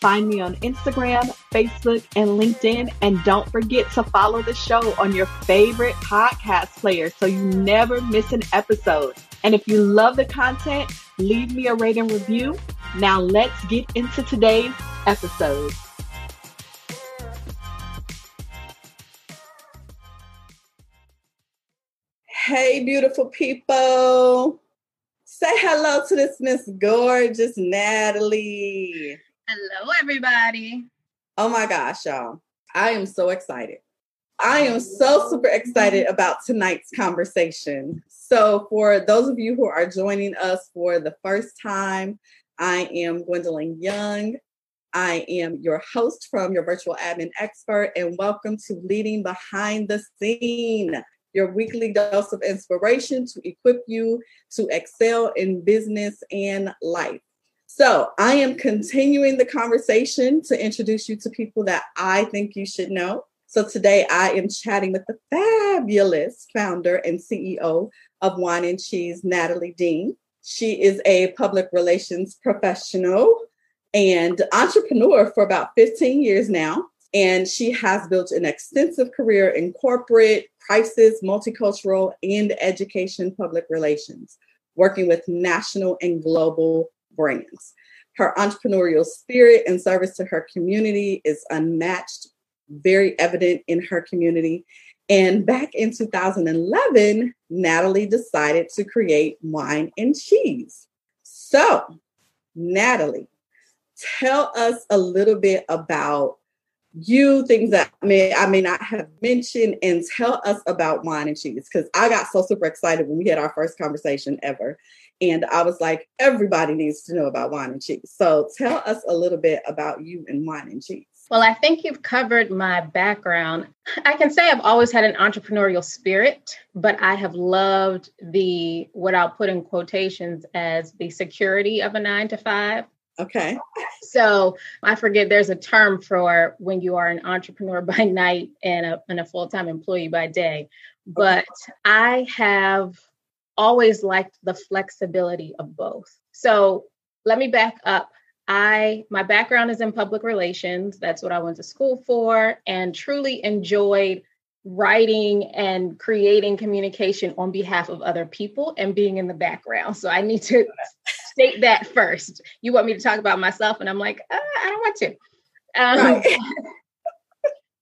Find me on Instagram, Facebook, and LinkedIn. And don't forget to follow the show on your favorite podcast player so you never miss an episode. And if you love the content, leave me a rating and review. Now let's get into today's episode. Hey, beautiful people. Say hello to this Miss Gorgeous Natalie. Hello, everybody. Oh, my gosh, y'all. I am so excited. I am so super excited about tonight's conversation. So for those of you who are joining us for the first time, I am Gwendolyn Young. I am your host from your virtual admin expert, and welcome to Leading Behind the Scene, your weekly dose of inspiration to equip you to excel in business and life. So I am continuing the conversation to introduce you to people that I think you should know. So today I am chatting with the fabulous founder and CEO of Wine and Cheese, Natalie Dean. She is a public relations professional and entrepreneur for about 15 years now. And she has built an extensive career in corporate, crisis, multicultural, and education public relations, working with national and global brands. Her entrepreneurial spirit and service to her community is unmatched, very evident in her community. And back in 2011, Natalie decided to create Wine and Cheese. So, Natalie, tell us a little bit about you, things that I may not have mentioned, and tell us about Wine and Cheese, because I got so super excited when we had our first conversation ever. And I was like, everybody needs to know about Wine and Cheese. So tell us a little bit about you and Wine and Cheese. Well, I think you've covered my background. I can say I've always had an entrepreneurial spirit, but I have loved the, what I'll put in quotations as the security of a 9-to-5. Okay. So I forget there's a term for when you are an entrepreneur by night and a full-time employee by day. But I have always liked the flexibility of both. So let me back up. My background is in public relations. That's what I went to school for, and truly enjoyed writing and creating communication on behalf of other people and being in the background. So I need to state that first. You want me to talk about myself? And I'm like, I don't want to. Right.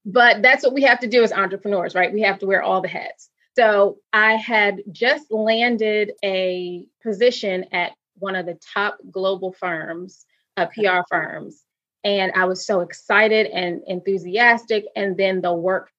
But that's what we have to do as entrepreneurs, right? We have to wear all the hats. So I had just landed a position at one of the top global firms, PR firms. And I was so excited and enthusiastic. And then the work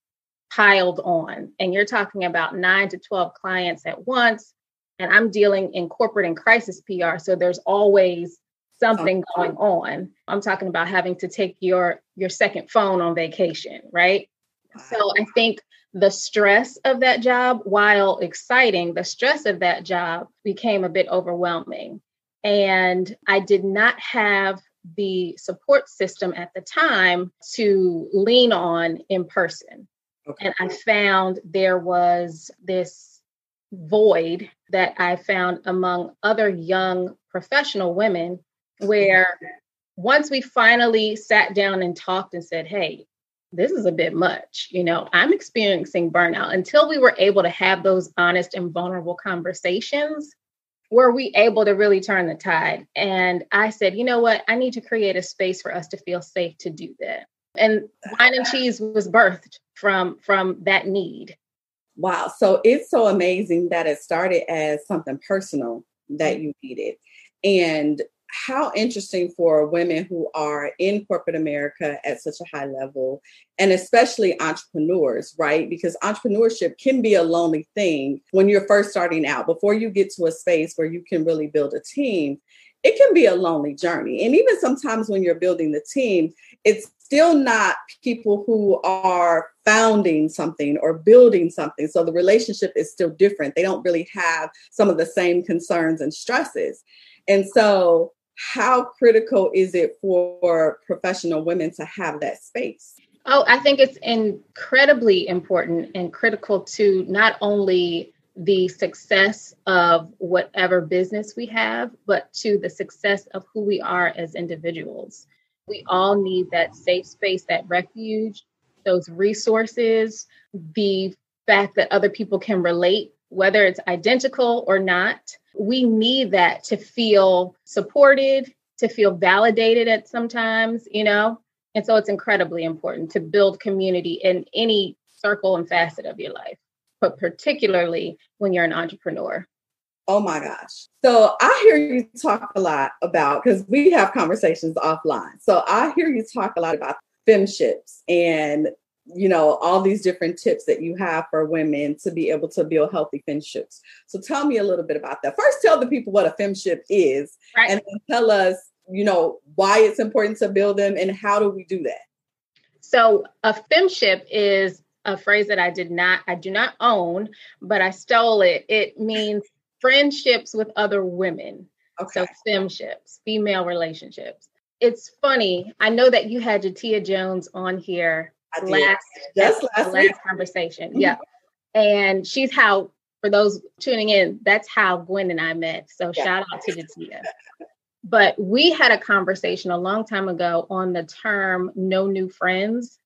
piled on. And you're talking about 9 to 12 clients at once. And I'm dealing in corporate and crisis PR. So there's always something going on. I'm talking about having to take your second phone on vacation, right? Wow. So I think the stress of that job, while exciting, the stress of that job became a bit overwhelming. And I did not have the support system at the time to lean on in person. Okay. And I found there was this void that I found among other young professional women, where once we finally sat down and talked and said, hey, this is a bit much, you know, I'm experiencing burnout. Until we were able to have those honest and vulnerable conversations, were we able to really turn the tide? And I said, you know what, I need to create a space for us to feel safe to do that. And Wine and Cheese was birthed from that need. Wow. So it's so amazing that it started as something personal that you needed. And how interesting for women who are in corporate America at such a high level, and especially entrepreneurs, right? Because entrepreneurship can be a lonely thing when you're first starting out. Before you get to a space where you can really build a team, it can be a lonely journey. And even sometimes when you're building the team, it's still not people who are founding something or building something. So the relationship is still different. They don't really have some of the same concerns and stresses. And so how critical is it for professional women to have that space? Oh, I think it's incredibly important and critical to not only the success of whatever business we have, but to the success of who we are as individuals. We all need that safe space, that refuge, those resources, the fact that other people can relate, whether it's identical or not. We need that to feel supported, to feel validated at sometimes, you know? And so it's incredibly important to build community in any circle and facet of your life, but particularly when you're an entrepreneur. Oh my gosh. So I hear you talk a lot about, because we have conversations offline. So I hear you talk a lot about femships and, you know, all these different tips that you have for women to be able to build healthy femships. So tell me a little bit about that. First, tell the people what a femship is, right, and then tell us, you know, why it's important to build them and how do we do that? So a femship is a phrase that I do not own, but I stole it. It means friendships with other women. Okay. So femships, female relationships. It's funny. I know that you had Jatia Jones on here last conversation. Mm-hmm. Yeah. And she's how, for those tuning in, that's how Gwen and I met. So shout out to Jatia. But we had a conversation a long time ago on the term no new friends.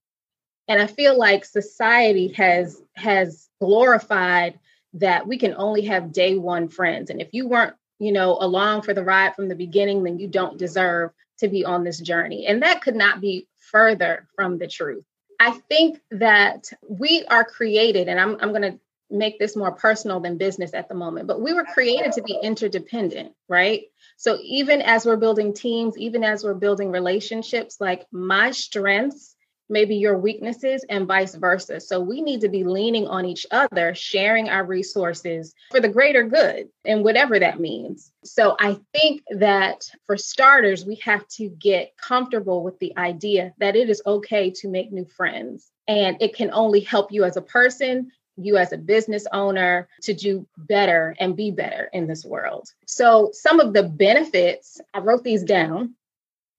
And I feel like society has glorified that we can only have day one friends. And if you weren't, you know, along for the ride from the beginning, then you don't deserve to be on this journey. And that could not be further from the truth. I think that we are created, and I'm going to make this more personal than business at the moment, but we were created to be interdependent, right? So even as we're building teams, even as we're building relationships, like my strengths, maybe your weaknesses, and vice versa. So we need to be leaning on each other, sharing our resources for the greater good and whatever that means. So I think that for starters, we have to get comfortable with the idea that it is okay to make new friends, and it can only help you as a person, you as a business owner, to do better and be better in this world. So some of the benefits, I wrote these down.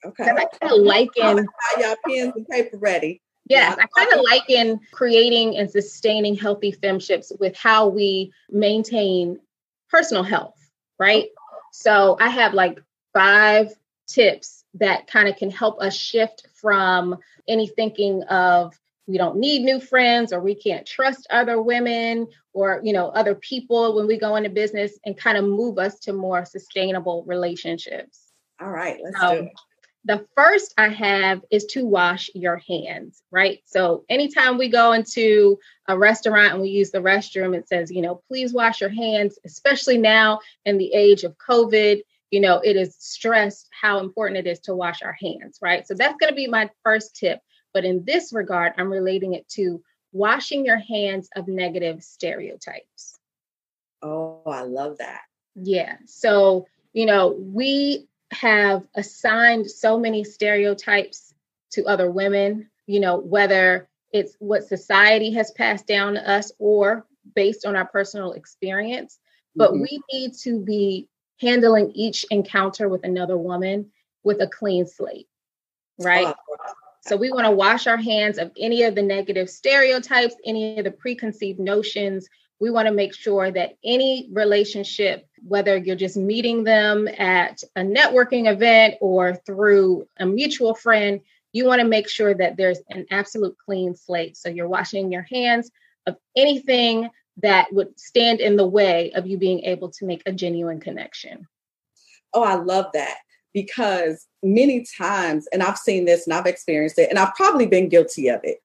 Okay. I kind of liken y'all pens and paper ready. Yes, yeah. I kind of liken creating and sustaining healthy femships with how we maintain personal health, right? So I have like 5 tips that kind of can help us shift from any thinking of we don't need new friends or we can't trust other women or, you know, other people when we go into business, and kind of move us to more sustainable relationships. All right, let's do it. The first I have is to wash your hands, right? So anytime we go into a restaurant and we use the restroom, it says, you know, please wash your hands, especially now in the age of COVID. You know, it is stressed how important it is to wash our hands, right? So that's going to be my first tip. But in this regard, I'm relating it to washing your hands of negative stereotypes. Oh, I love that. Yeah. So, you know, we have assigned so many stereotypes to other women, you know, whether it's what society has passed down to us or based on our personal experience. But we need to be handling each encounter with another woman with a clean slate, right? Wow. So we want to wash our hands of any of the negative stereotypes, any of the preconceived notions. We want to make sure that any relationship, whether you're just meeting them at a networking event or through a mutual friend, you want to make sure that there's an absolute clean slate. So you're washing your hands of anything that would stand in the way of you being able to make a genuine connection. Oh, I love that. Because many times, and I've seen this and I've experienced it, and I've probably been guilty of it,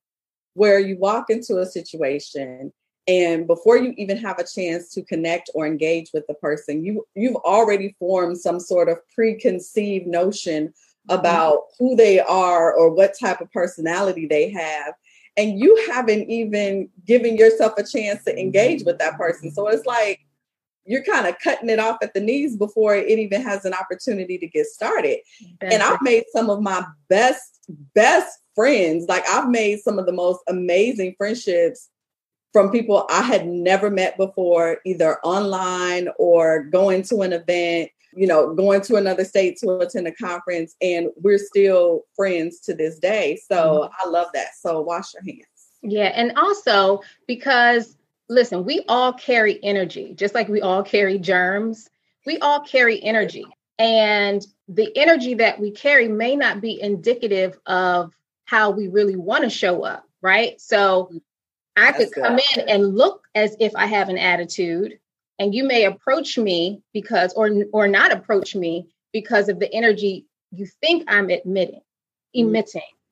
where you walk into a situation and before you even have a chance to connect or engage with the person, you've already formed some sort of preconceived notion about who they are or what type of personality they have. And you haven't even given yourself a chance to engage with that person. So it's like, you're kind of cutting it off at the knees before it even has an opportunity to get started. That's and I've made some of my best friends. Like, I've made some of the most amazing friendships from people I had never met before, either online or going to an event, you know, going to another state to attend a conference. And we're still friends to this day. So I love that. So wash your hands. Yeah. And also because, listen, we all carry energy, just like we all carry germs. We all carry energy. And the energy that we carry may not be indicative of how we really want to show up, right? So I could come in and look as if I have an attitude, and you may approach me because, or not approach me because of the energy you think I'm emitting.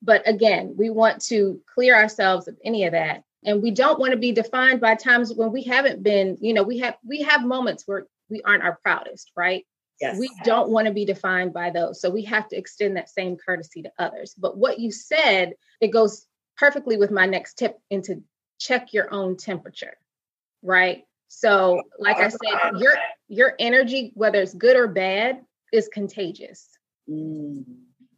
But again, we want to clear ourselves of any of that. And we don't want to be defined by times when we haven't been, you know, we have moments where we aren't our proudest, right? Yes. We don't want to be defined by those. So we have to extend that same courtesy to others. But what you said, it goes perfectly with my next tip, into check your own temperature, right? So like I said, your energy, whether it's good or bad, is contagious.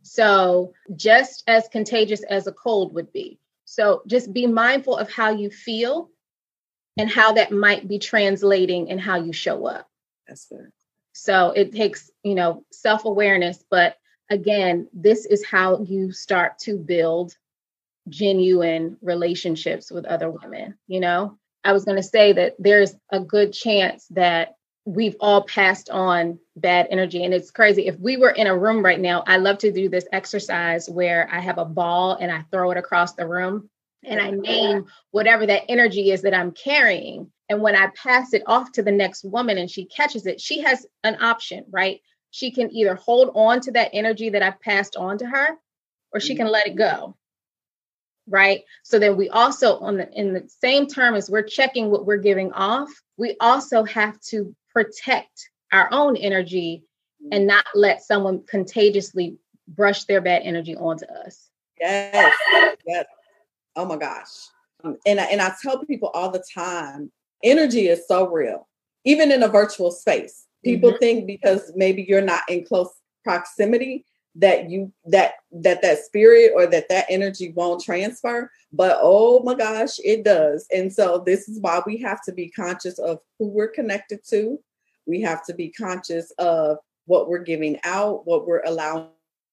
So just as contagious as a cold would be. So just be mindful of how you feel and how that might be translating and how you show up. That's good. So it takes, you know, self-awareness. But again, this is how you start to build genuine relationships with other women. You know, I was going to say that there's a good chance that we've all passed on bad energy. And it's crazy. If we were in a room right now, I love to do this exercise where I have a ball and I throw it across the room and I name whatever that energy is that I'm carrying. And when I pass it off to the next woman and she catches it, she has an option, right? She can either hold on to that energy that I've passed on to her, or she can let it go. Right. So then we also in the same term as we're checking what we're giving off, we also have to protect our own energy and not let someone contagiously brush their bad energy onto us. Yes. Yes. Oh my gosh. And I tell people all the time, energy is so real, even in a virtual space. People think because maybe you're not in close proximity that spirit or that energy won't transfer, but oh my gosh, it does. And so this is why we have to be conscious of who we're connected to. We have to be conscious of what we're giving out, what we're allowing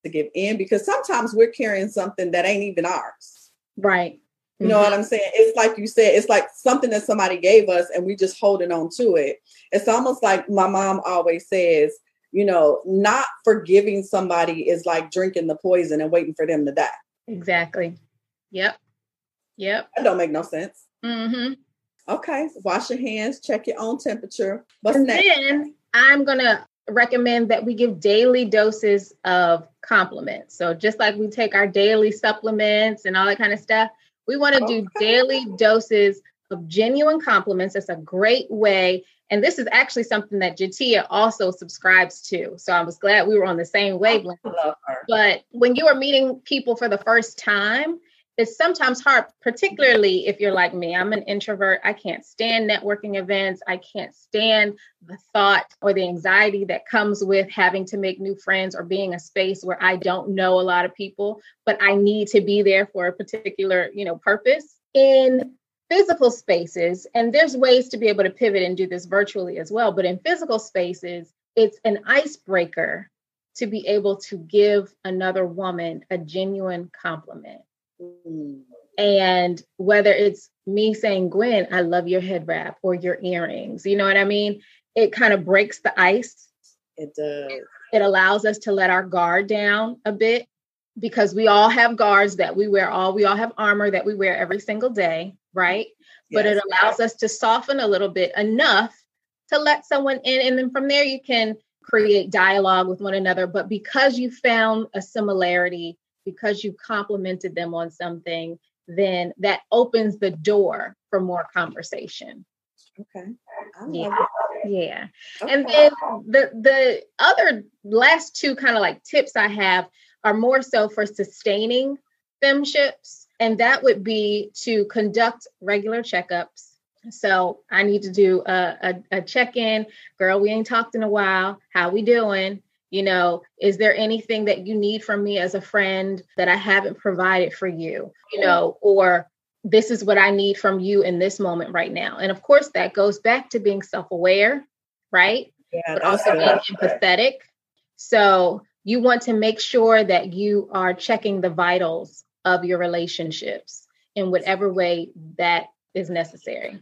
to give in, because sometimes we're carrying something that ain't even ours. Right. You know what I'm saying? It's like you said, it's like something that somebody gave us and we just holding on to it. It's almost like my mom always says, you know, not forgiving somebody is like drinking the poison and waiting for them to die. Exactly. Yep. That don't make no sense. Okay. So wash your hands, check your own temperature. What's next? Then I'm going to recommend that we give daily doses of compliments. So just like we take our daily supplements and all that kind of stuff, we want to do daily doses of genuine compliments. That's a great way. And this is actually something that Jatia also subscribes to. So I was glad we were on the same wavelength. But when you are meeting people for the first time, it's sometimes hard, particularly if you're like me. I'm an introvert. I can't stand networking events. I can't stand the thought or the anxiety that comes with having to make new friends or being a space where I don't know a lot of people, but I need to be there for a particular, you know, purpose. In physical spaces, and there's ways to be able to pivot and do this virtually as well, but in physical spaces, it's an icebreaker to be able to give another woman a genuine compliment. And whether it's me saying, Gwen, I love your head wrap or your earrings, you know what I mean? It kind of breaks the ice. It does. It allows us to let our guard down a bit, because we all have guards that we wear, we all have armor that we wear every single day. Right. Yes. But it allows us to soften a little bit enough to let someone in. And then from there, you can create dialogue with one another. But because you found a similarity, because you complimented them on something, then that opens the door for more conversation. Okay. Yeah. Okay. And then the other last two kind of like tips I have are more so for sustaining femships. And that would be to conduct regular checkups So I need to do a check-in. Girl, we ain't talked in a while. How we doing? You know, is there anything that you need from me as a friend that I haven't provided for you? You know, or this is what I need from you in this moment right now. And of course, that goes back to being self-aware, right? Yeah, but also being empathetic. So you want to make sure that you are checking the vitals of your relationships in whatever way that is necessary.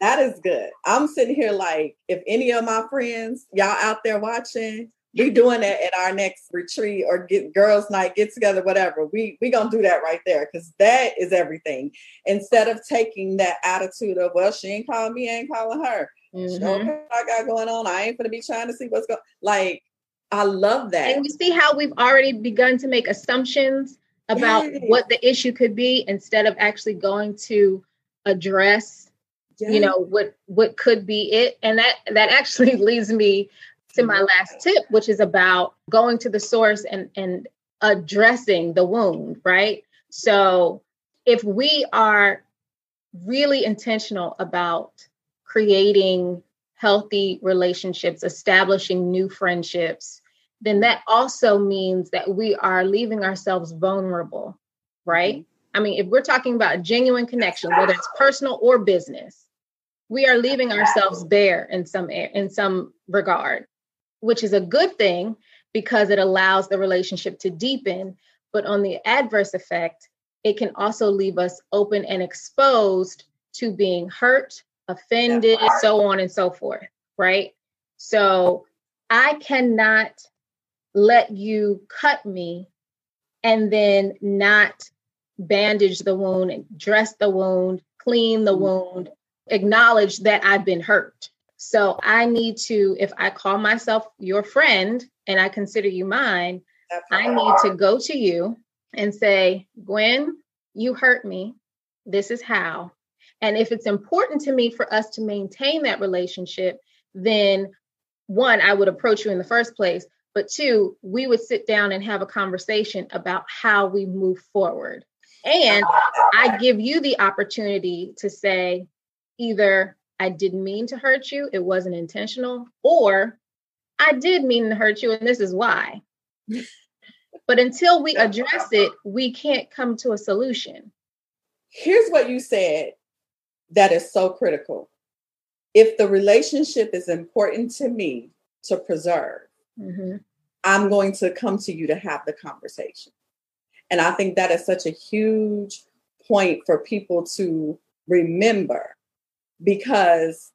That is good. I'm sitting here like, if any of my friends, y'all out there watching, we doing that at our next retreat or girls' night, get together, whatever. We gonna do that right there, because that is everything. Instead of taking that attitude of, well, she ain't calling me, I ain't calling her. Mm-hmm. She don't know what I got going on. I ain't gonna be trying to see what's going. Like, I love that. And you see how we've already begun to make assumptions about what the issue could be instead of actually going to address, you know, what could be it. And that actually leads me to my last tip, which is about going to the source and addressing the wound, right? So if we are really intentional about creating healthy relationships, establishing new friendships, then that also means that we are leaving ourselves vulnerable, right? Mm-hmm. I mean, if we're talking about genuine connection, whether it's personal or business, we are leaving ourselves bare in some regard, which is a good thing because it allows the relationship to deepen. But on the adverse effect, it can also leave us open and exposed to being hurt, offended, so on and so forth, right? So I cannot let you cut me and then not bandage the wound, dress the wound, clean the wound, acknowledge that I've been hurt. So I need to, if I call myself your friend and I consider you mine, I need to go to you and say, Gwen, you hurt me. This is how. And if it's important to me for us to maintain that relationship, then one, I would approach you in the first place. But two, we would sit down and have a conversation about how we move forward. And I give you the opportunity to say, either I didn't mean to hurt you, it wasn't intentional, or I did mean to hurt you, and this is why. But until we address it, we can't come to a solution. Here's what you said that is so critical. If the relationship is important to me to preserve, mm-hmm, I'm going to come to you to have the conversation. And I think that is such a huge point for people to remember, because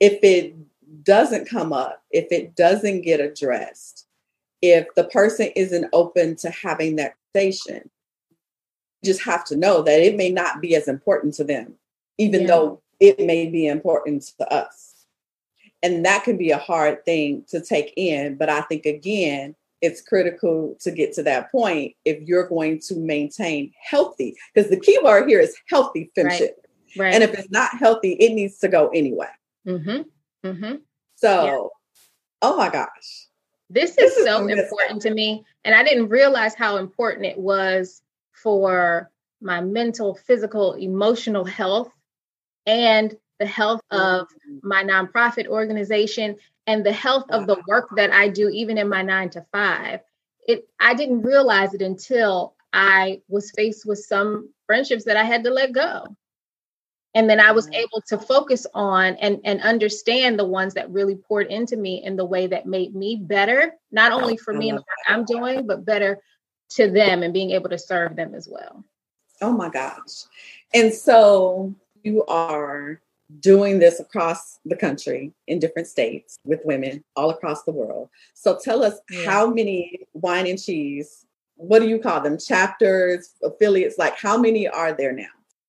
if it doesn't come up, if it doesn't get addressed, if the person isn't open to having that conversation, you just have to know that it may not be as important to them, even though it may be important to us. And that can be a hard thing to take in. But I think, again, it's critical to get to that point if you're going to maintain healthy, because the key word here is healthy friendship. Right. And if it's not healthy, it needs to go anyway. Mm-hmm. Mm-hmm. So, oh my gosh. This is so important to me. And I didn't realize how important it was for my mental, physical, emotional health and the health of my nonprofit organization and the health of the work that I do, even in my 9 to 5. I didn't realize it until I was faced with some friendships that I had to let go. And then I was able to focus on and understand the ones that really poured into me in the way that made me better, not only for me and the work I'm doing, but better to them and being able to serve them as well. Oh my gosh. And so you are doing this across the country in different states with women all across the world. So tell us how many wine and cheese, what do you call them? Chapters, affiliates, like how many are there now?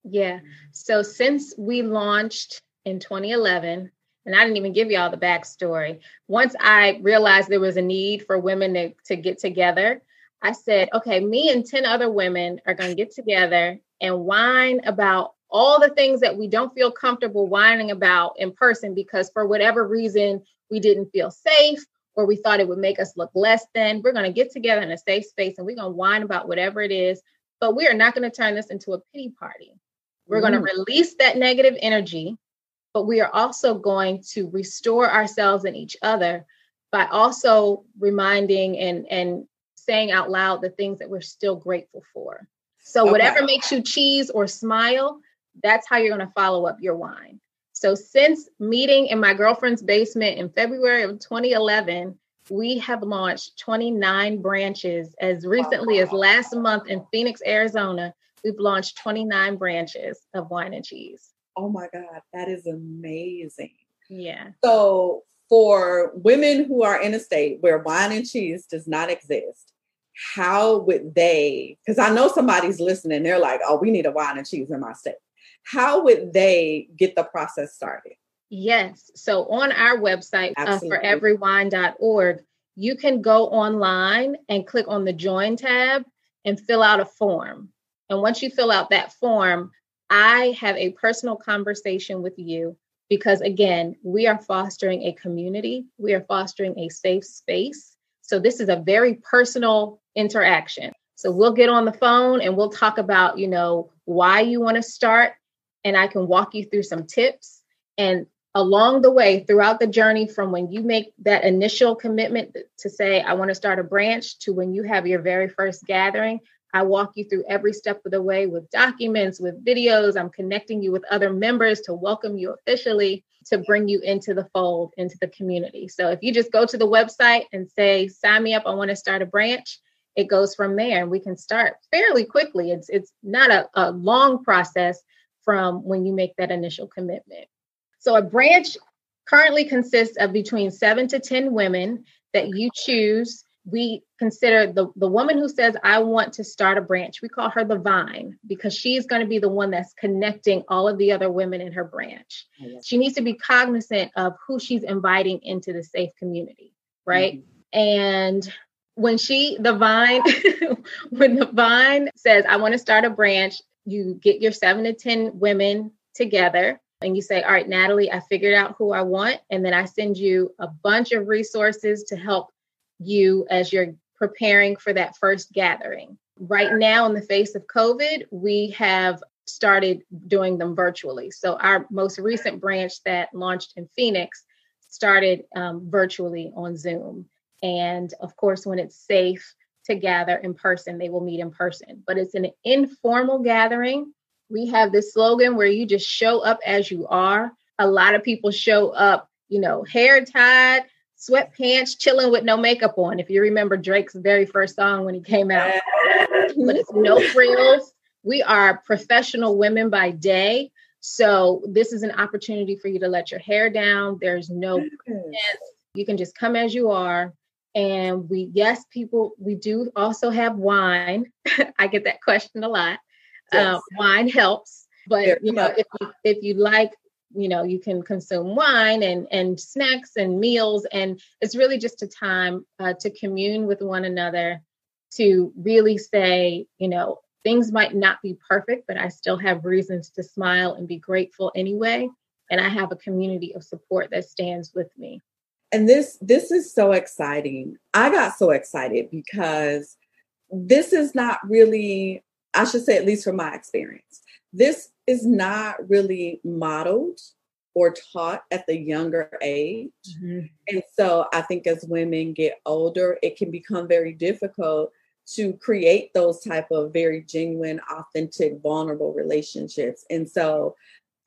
Yeah. So since we launched in 2011, and I didn't even give you all the backstory. Once I realized there was a need for women to get together, I said, okay, me and 10 other women are going to get together and whine about all the things that we don't feel comfortable whining about in person, because for whatever reason, we didn't feel safe or we thought it would make us look less than. We're going to get together in a safe space and we're going to whine about whatever it is, but we are not going to turn this into a pity party. We're going to release that negative energy but we are also going to restore ourselves and each other by also reminding and saying out loud the things that we're still grateful for. So whatever makes you cheese or smile, that's how you're going to follow up your wine. So since meeting in my girlfriend's basement in February of 2011, we have launched 29 branches. As recently as last month in Phoenix, Arizona, we've launched 29 branches of wine and cheese. Oh my God, that is amazing. Yeah. So for women who are in a state where wine and cheese does not exist, how would they, because I know somebody's listening, they're like, oh, we need a wine and cheese in my state. How would they get the process started? Yes. So on our website, foreverywine.org, you can go online and click on the join tab and fill out a form. And once you fill out that form, I have a personal conversation with you because, again, we are fostering a community. We are fostering a safe space. So this is a very personal interaction. So we'll get on the phone and we'll talk about, you know, why you want to start. And I can walk you through some tips. And along the way, throughout the journey from when you make that initial commitment to say, I want to start a branch to when you have your very first gathering, I walk you through every step of the way with documents, with videos. I'm connecting you with other members to welcome you officially, to bring you into the fold, into the community. So if you just go to the website and say, sign me up, I want to start a branch, it goes from there and we can start fairly quickly. It's not a long process from when you make that initial commitment. So a branch currently consists of between 7 to 10 women that you choose. We consider the woman who says, I want to start a branch. We call her the vine because she's going to be the one that's connecting all of the other women in her branch. She needs to be cognizant of who she's inviting into the safe community, right? Mm-hmm. And when the vine says, I want to start a branch, you get your 7 to 10 women together and you say, all right, Natalie, I figured out who I want. And then I send you a bunch of resources to help you as you're preparing for that first gathering. Right now, in the face of COVID, we have started doing them virtually. So our most recent branch that launched in Phoenix started virtually on Zoom. And of course, when it's safe to gather in person, they will meet in person. But it's an informal gathering. We have this slogan where you just show up as you are. A lot of people show up, you know, hair tied, sweatpants, chilling with no makeup on. If you remember Drake's very first song when he came out, but it's no frills. We are professional women by day. So this is an opportunity for you to let your hair down. There's no pretense. You can just come as you are. And we do also have wine. I get that question a lot. Yes. Wine helps, but you know, if you like, you know, you can consume wine and snacks and meals. And it's really just a time to commune with one another, to really say, you know, things might not be perfect, but I still have reasons to smile and be grateful anyway. And I have a community of support that stands with me. And this is so exciting. I got so excited because this is not really, I should say, at least from my experience, this is not really modeled or taught at the younger age. Mm-hmm. And so I think as women get older, it can become very difficult to create those type of very genuine, authentic, vulnerable relationships. And so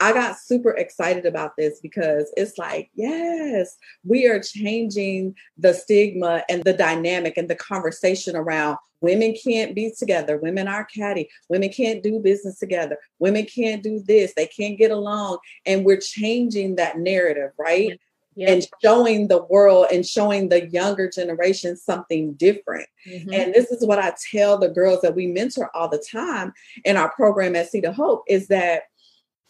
I got super excited about this because it's like, yes, we are changing the stigma and the dynamic and the conversation around women can't be together. Women are catty. Women can't do business together. Women can't do this. They can't get along. And we're changing that narrative, right? Yeah. And showing the world and showing the younger generation something different. Mm-hmm. And this is what I tell the girls that we mentor all the time in our program at Seed of Hope is that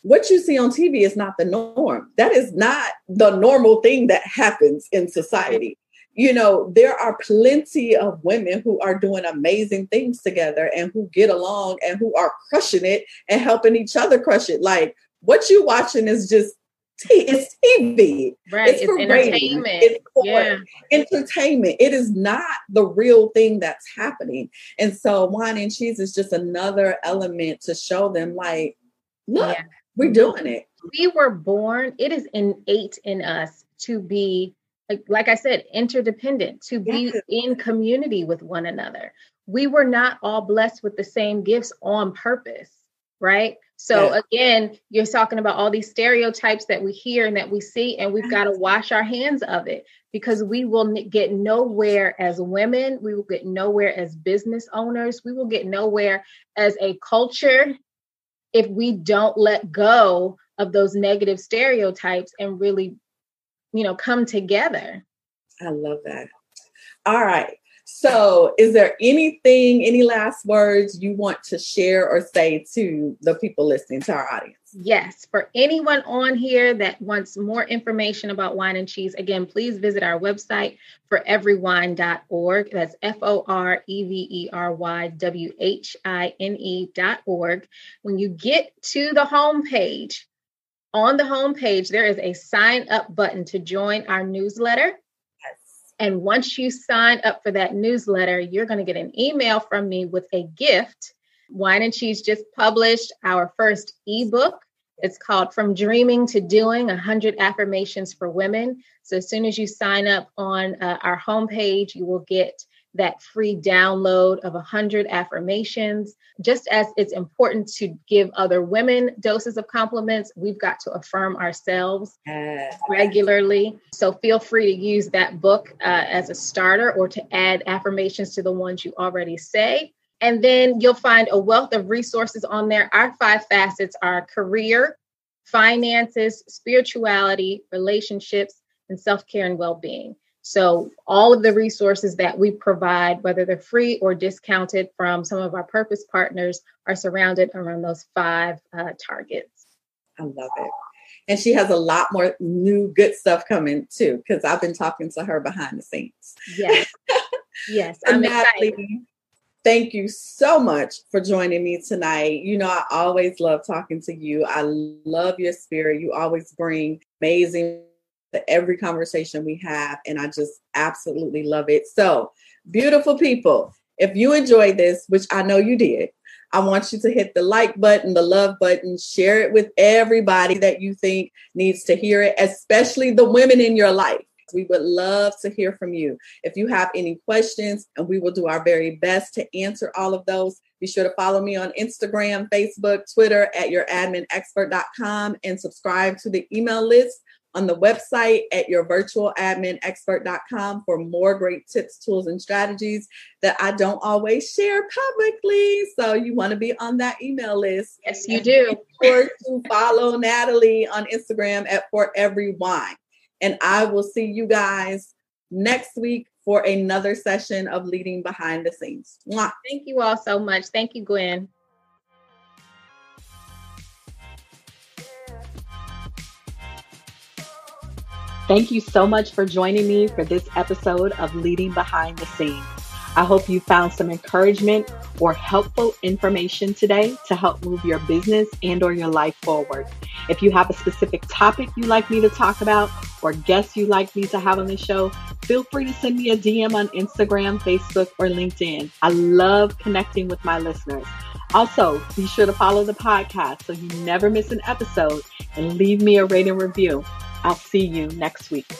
what you see on TV is not the norm. That is not the normal thing that happens in society. You know, there are plenty of women who are doing amazing things together and who get along and who are crushing it and helping each other crush it. Like what you're watching is just it's TV. Right. It's for entertainment. It's for entertainment. It is not the real thing that's happening. And so wine and cheese is just another element to show them like, look, We're doing it. We were born. It is innate in us to be, like I said, interdependent, to be in community with one another. We were not all blessed with the same gifts on purpose, right? So again, you're talking about all these stereotypes that we hear and that we see, and we've got to wash our hands of it, because we will get nowhere as women. We will get nowhere as business owners. We will get nowhere as a culture if we don't let go of those negative stereotypes and really, you know, come together. I love that. All right. So is there anything, any last words you want to share or say to the people listening, to our audience? Yes. For anyone on here that wants more information about wine and cheese, again, please visit our website, foreverywine.org. That's foreverywine.org. When you get to the homepage, on the homepage, there is a sign up button to join our newsletter. And once you sign up for that newsletter, you're going to get an email from me with a gift. Wine and Cheese just published our first ebook. It's called From Dreaming to Doing, 100 Affirmations for Women. So as soon as you sign up on our homepage, you will get that free download of 100 affirmations. Just as it's important to give other women doses of compliments, we've got to affirm ourselves regularly. So feel free to use that book as a starter, or to add affirmations to the ones you already say. And then you'll find a wealth of resources on there. Our 5 facets are career, finances, spirituality, relationships, and self-care and well-being. So all of the resources that we provide, whether they're free or discounted from some of our purpose partners, are surrounded around those 5 targets. I love it. And she has a lot more new good stuff coming too, because I've been talking to her behind the scenes. Yes. Yes. I'm excited. Thank you so much for joining me tonight. You know, I always love talking to you. I love your spirit. You always bring amazing to every conversation we have, and I just absolutely love it. So, beautiful people, if you enjoyed this, which I know you did, I want you to hit the like button, the love button, share it with everybody that you think needs to hear it, especially the women in your life. We would love to hear from you. If you have any questions, and we will do our very best to answer all of those. Be sure to follow me on Instagram, Facebook, Twitter at youradminexpert.com, and subscribe to the email list on the website at yourvirtualadminexpert.com for more great tips, tools, and strategies that I don't always share publicly. So you want to be on that email list. Yes, you do. Be sure to follow Natalie on Instagram at foreverywine. And I will see you guys next week for another session of Leading Behind the Scenes. Mwah. Thank you all so much. Thank you, Gwen. Thank you so much for joining me for this episode of Leading Behind the Scenes. I hope you found some encouragement or helpful information today to help move your business and or your life forward. If you have a specific topic you'd like me to talk about, or guests you'd like me to have on the show, feel free to send me a DM on Instagram, Facebook, or LinkedIn. I love connecting with my listeners. Also, be sure to follow the podcast so you never miss an episode, and leave me a rating review. I'll see you next week.